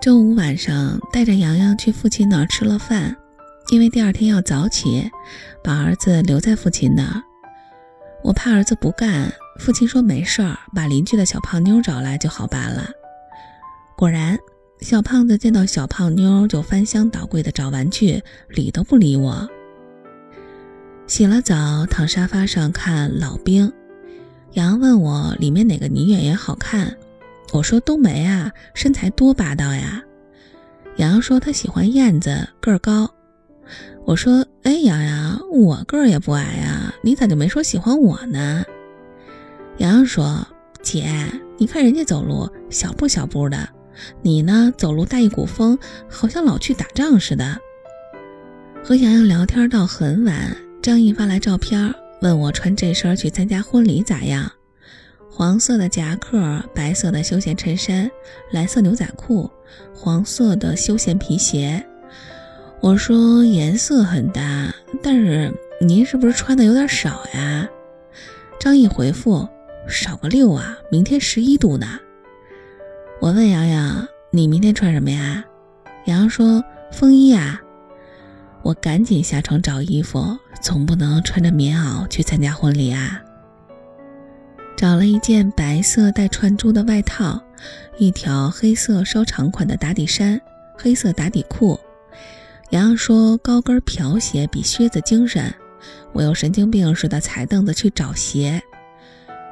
周五晚上带着洋洋去父亲那儿吃了饭，因为第二天要早起，把儿子留在父亲那儿。我怕儿子不干，父亲说没事儿，把邻居的小胖妞找来就好办了。果然，小胖子见到小胖妞就翻箱倒柜的找玩具，理都不理我。洗了澡，躺沙发上看《老兵》，洋洋问我里面哪个女演员好看，我说冬梅啊，身材多霸道呀。洋洋说他喜欢燕子，个儿高。我说，哎，洋洋，我个儿也不矮啊，你咋就没说喜欢我呢？洋洋说，姐，你看人家走路小步小步的，你呢走路带一股风，好像老去打仗似的。和洋洋聊天到很晚，张毅发来照片问我穿这身去参加婚礼咋样。黄色的夹克，白色的休闲衬衫，蓝色牛仔裤，黄色的休闲皮鞋。我说颜色很搭，但是您是不是穿的有点少呀？张毅回复，少个6啊，明天11度呢。我问洋洋，你明天穿什么呀？洋洋说，风衣啊。我赶紧下床找衣服，总不能穿着棉袄去参加婚礼啊。找了一件白色带串珠的外套，一条黑色稍长款的打底衫，黑色打底裤。洋洋说高跟瓢鞋比靴子精神，我又神经病似的踩凳子去找鞋。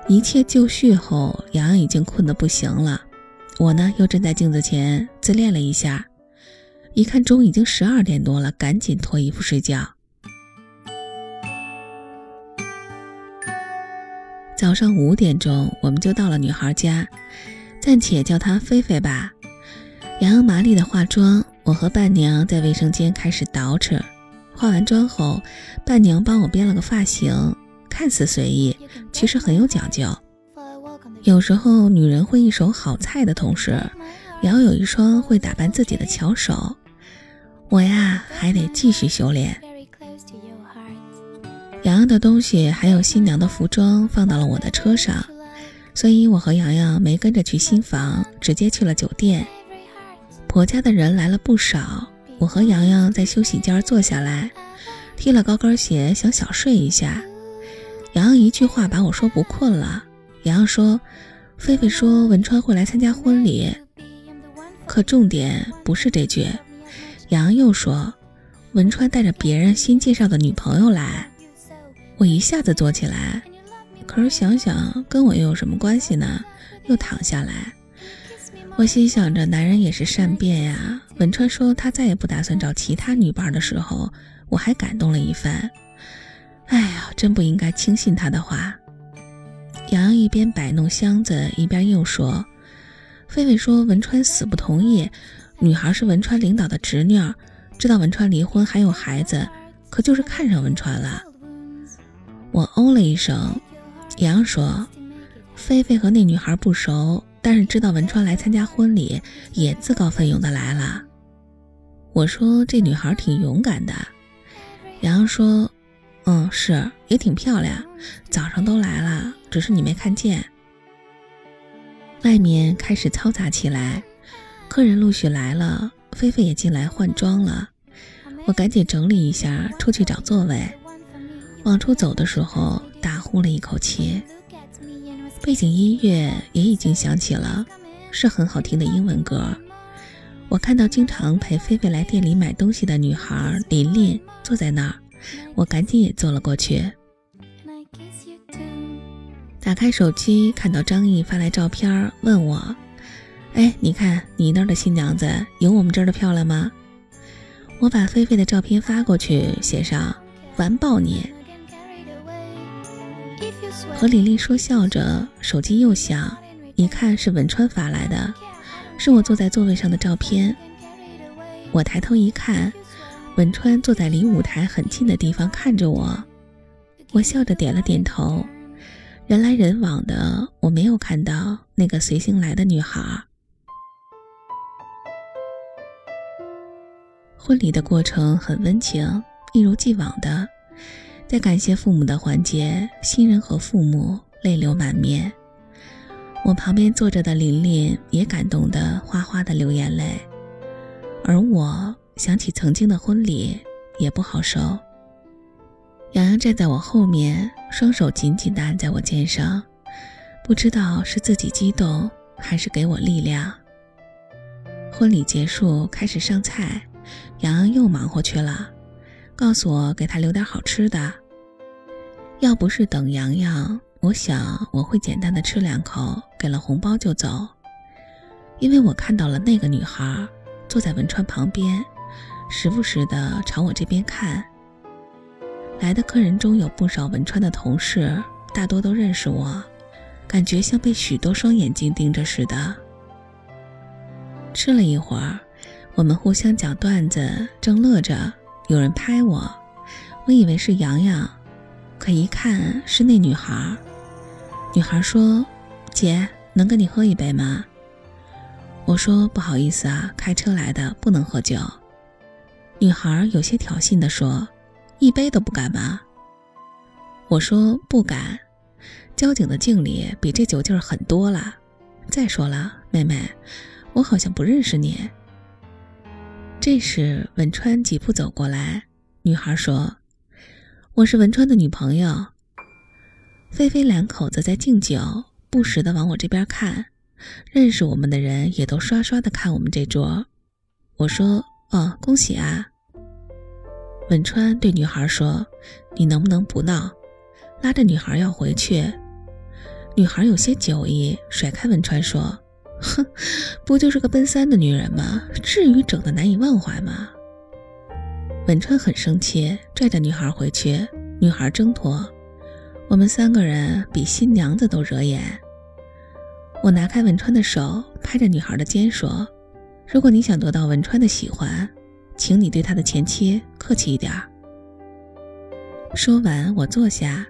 一切就绪后，洋洋已经困得不行了，我呢又站在镜子前自恋了一下，一看钟已经12点多了，赶紧脱衣服睡觉。早上5点钟，我们就到了女孩家，暂且叫她菲菲吧。洋洋麻利的化妆，我和伴娘在卫生间开始捯饬。化完妆后，伴娘帮我编了个发型，看似随意，其实很有讲究。有时候女人会一手好菜的同时，也要有一双会打扮自己的巧手。我呀，还得继续修炼。洋洋的东西还有新娘的服装放到了我的车上，所以我和洋洋没跟着去新房，直接去了酒店。婆家的人来了不少，我和洋洋在休息间坐下来，踢了高跟鞋想小睡一下。洋洋一句话把我说不困了，洋洋说，菲菲说文川会来参加婚礼，可重点不是这句。洋洋又说，文川带着别人新介绍的女朋友来。我一下子坐起来，可是想想跟我又有什么关系呢，又躺下来。我心想着男人也是善变呀，文川说他再也不打算找其他女伴的时候，我还感动了一番。哎呀，真不应该轻信他的话。洋洋一边摆弄箱子一边又说，菲菲说文川死不同意，女孩是文川领导的侄女，知道文川离婚还有孩子，可就是看上文川了。我哦了一声。洋洋说，菲菲和那女孩不熟，但是知道文川来参加婚礼，也自告奋勇的来了。我说这女孩挺勇敢的。洋洋说，是，也挺漂亮，早上都来了，只是你没看见。外面开始嘈杂起来，客人陆续来了，菲菲也进来换装了。我赶紧整理一下，出去找座位。往出走的时候大呼了一口气，背景音乐也已经响起了，是很好听的英文歌。我看到经常陪菲菲来店里买东西的女孩琳琳坐在那儿，我赶紧也坐了过去。打开手机，看到张毅发来照片，问我，哎，你看你那儿的新娘子有我们这儿的漂亮吗？我把菲菲的照片发过去，写上完爆你。和李丽说笑着，手机又响，一看是文川发来的，是我坐在座位上的照片。我抬头一看，文川坐在离舞台很近的地方看着我，我笑着点了点头。人来人往的，我没有看到那个随行来的女孩。婚礼的过程很温情，一如既往的，在感谢父母的环节，新人和父母泪流满面。我旁边坐着的琳琳也感动得哗哗的流眼泪。而我想起曾经的婚礼也不好受。洋洋站在我后面，双手紧紧地按在我肩上，不知道是自己激动还是给我力量。婚礼结束开始上菜，洋洋又忙活去了，告诉我给他留点好吃的。要不是等洋洋，我想我会简单的吃两口，给了红包就走。因为我看到了那个女孩坐在文川旁边，时不时的朝我这边看。来的客人中有不少文川的同事，大多都认识我，感觉像被许多双眼睛盯着似的。吃了一会儿，我们互相讲段子，正乐着，有人拍我，我以为是洋洋，可一看是那女孩。女孩说：“姐，能跟你喝一杯吗？”我说：“不好意思啊，开车来的，不能喝酒。”女孩有些挑衅地说：“一杯都不敢吗？”我说：“不敢，交警的敬礼比这酒劲儿狠多了。再说了，妹妹，我好像不认识你。”这时文川疾步走过来，女孩说：“我是文川的女朋友。”菲菲两口子在敬酒，不时地往我这边看，认识我们的人也都刷刷地看我们这桌。我说：“哦，恭喜啊。”文川对女孩说：“你能不能不闹？”拉着女孩要回去。女孩有些酒意，甩开文川说：“哼，不就是个奔三的女人吗？至于整得难以忘怀吗？”文川很生气，拽着女孩回去。女孩挣脱，我们三个人比新娘子都惹眼。我拿开文川的手，拍着女孩的肩说：“如果你想得到文川的喜欢，请你对他的前妻客气一点。”说完我坐下，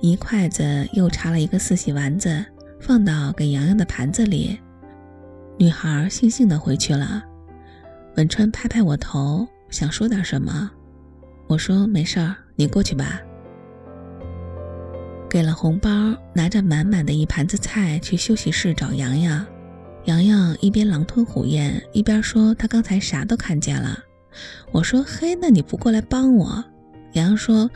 一筷子又插了一个四喜丸子，放到给洋洋的盘子里。女孩悻悻地回去了。文川拍拍我头，想说点什么。我说：“没事儿，你过去吧。”给了红包，拿着满满的一盘子菜去休息室找洋洋。洋洋一边狼吞虎咽，一边说他刚才啥都看见了。我说：“嘿，那你不过来帮我？”洋洋说：“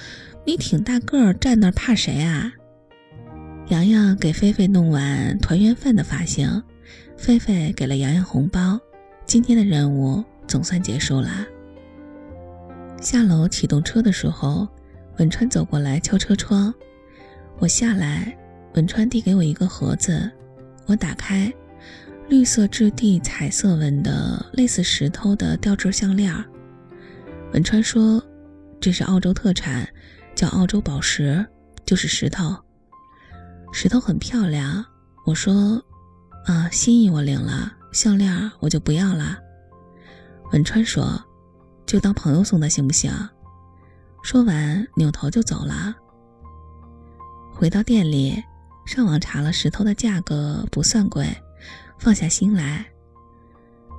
你挺大个儿，站那儿怕谁啊？”洋洋给菲菲弄碗团圆饭的发型，菲菲给了洋洋红包。今天的任务总算结束了。下楼启动车的时候，文川走过来敲车窗，我下来，文川递给我一个盒子，我打开，绿色质地彩色纹的类似石头的吊坠项链。文川说：“这是澳洲特产，叫澳洲宝石，就是石头。石头很漂亮。”我说：“啊，心意我领了，项链我就不要了。”文川说：“就当朋友送的行不行？”说完扭头就走了。回到店里，上网查了石头的价格不算贵，放下心来。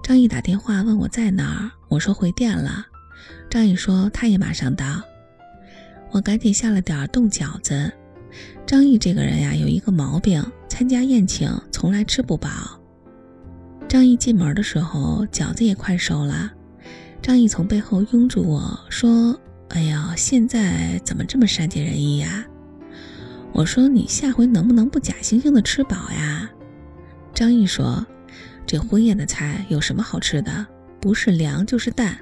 张毅打电话问我在哪儿，我说回店了。张毅说他也马上到。我赶紧下了点冻饺子。张毅这个人呀，有一个毛病，参加宴请从来吃不饱。张毅进门的时候，饺子也快熟了。张毅从背后拥住我说：“哎呀，现在怎么这么善解人意呀？”我说：“你下回能不能不假惺惺的吃饱呀？”张毅说：“这婚宴的菜有什么好吃的？不是凉就是淡。”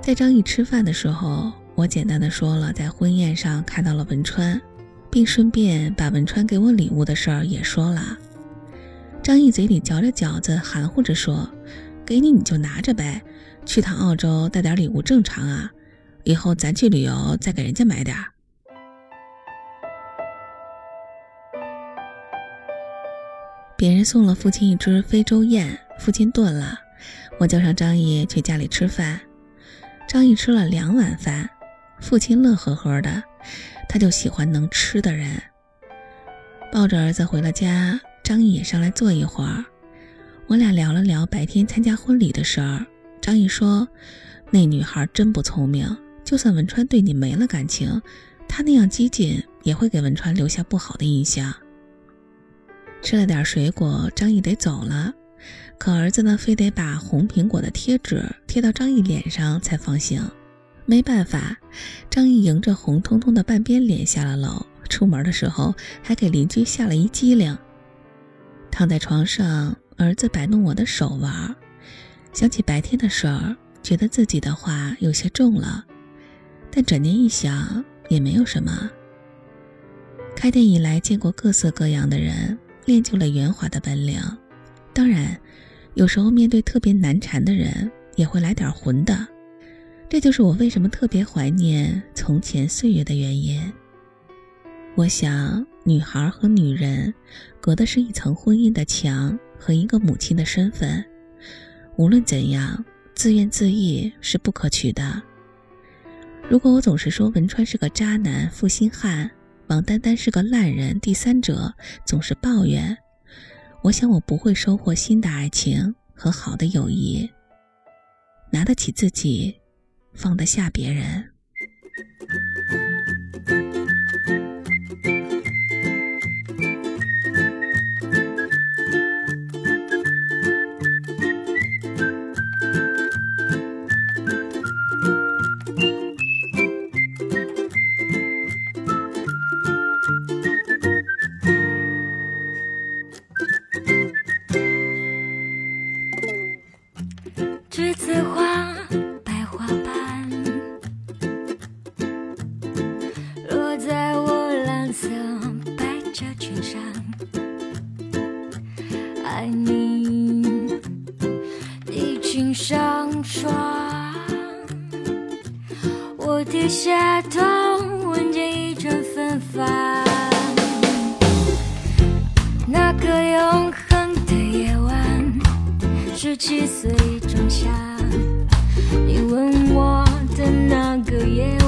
在张毅吃饭的时候，我简单的说了在婚宴上看到了文川，并顺便把文川给我礼物的事儿也说了。张毅嘴里嚼着饺子，含糊着说：“给你你就拿着呗，去趟澳洲带点礼物正常啊，以后咱去旅游再给人家买点。”别人送了父亲一只非洲雁，父亲炖了，我叫上张毅去家里吃饭。张毅吃了2碗饭，父亲乐呵呵的，他就喜欢能吃的人。抱着儿子回了家，张毅也上来坐一会儿。我俩聊了聊白天参加婚礼的事儿。张毅说：“那女孩真不聪明，就算文川对你没了感情，她那样激进也会给文川留下不好的印象。”吃了点水果，张毅得走了。可儿子呢，非得把红苹果的贴纸贴到张毅脸上才放行。没办法，张毅迎着红彤彤的半边脸下了楼，出门的时候还给邻居吓了一激灵。躺在床上，儿子摆弄我的手玩，想起白天的事儿，觉得自己的话有些重了，但转念一想也没有什么。开店以来见过各色各样的人，练就了圆滑的本领。当然，有时候面对特别难缠的人也会来点混的，这就是我为什么特别怀念从前岁月的原因。我想，女孩和女人隔的是一层婚姻的墙和一个母亲的身份，无论怎样，自怨自艾是不可取的。如果我总是说文川是个渣男、负心汉，王丹丹是个烂人、第三者，总是抱怨，我想我不会收获新的爱情和好的友谊。拿得起自己，放得下别人。栀子花白花瓣落在我蓝色百褶裙上，爱你你裙上霜，我低下头闻见一阵芬芳，那个永恒的夜晚，17岁仲夏，你吻我的那个夜晚。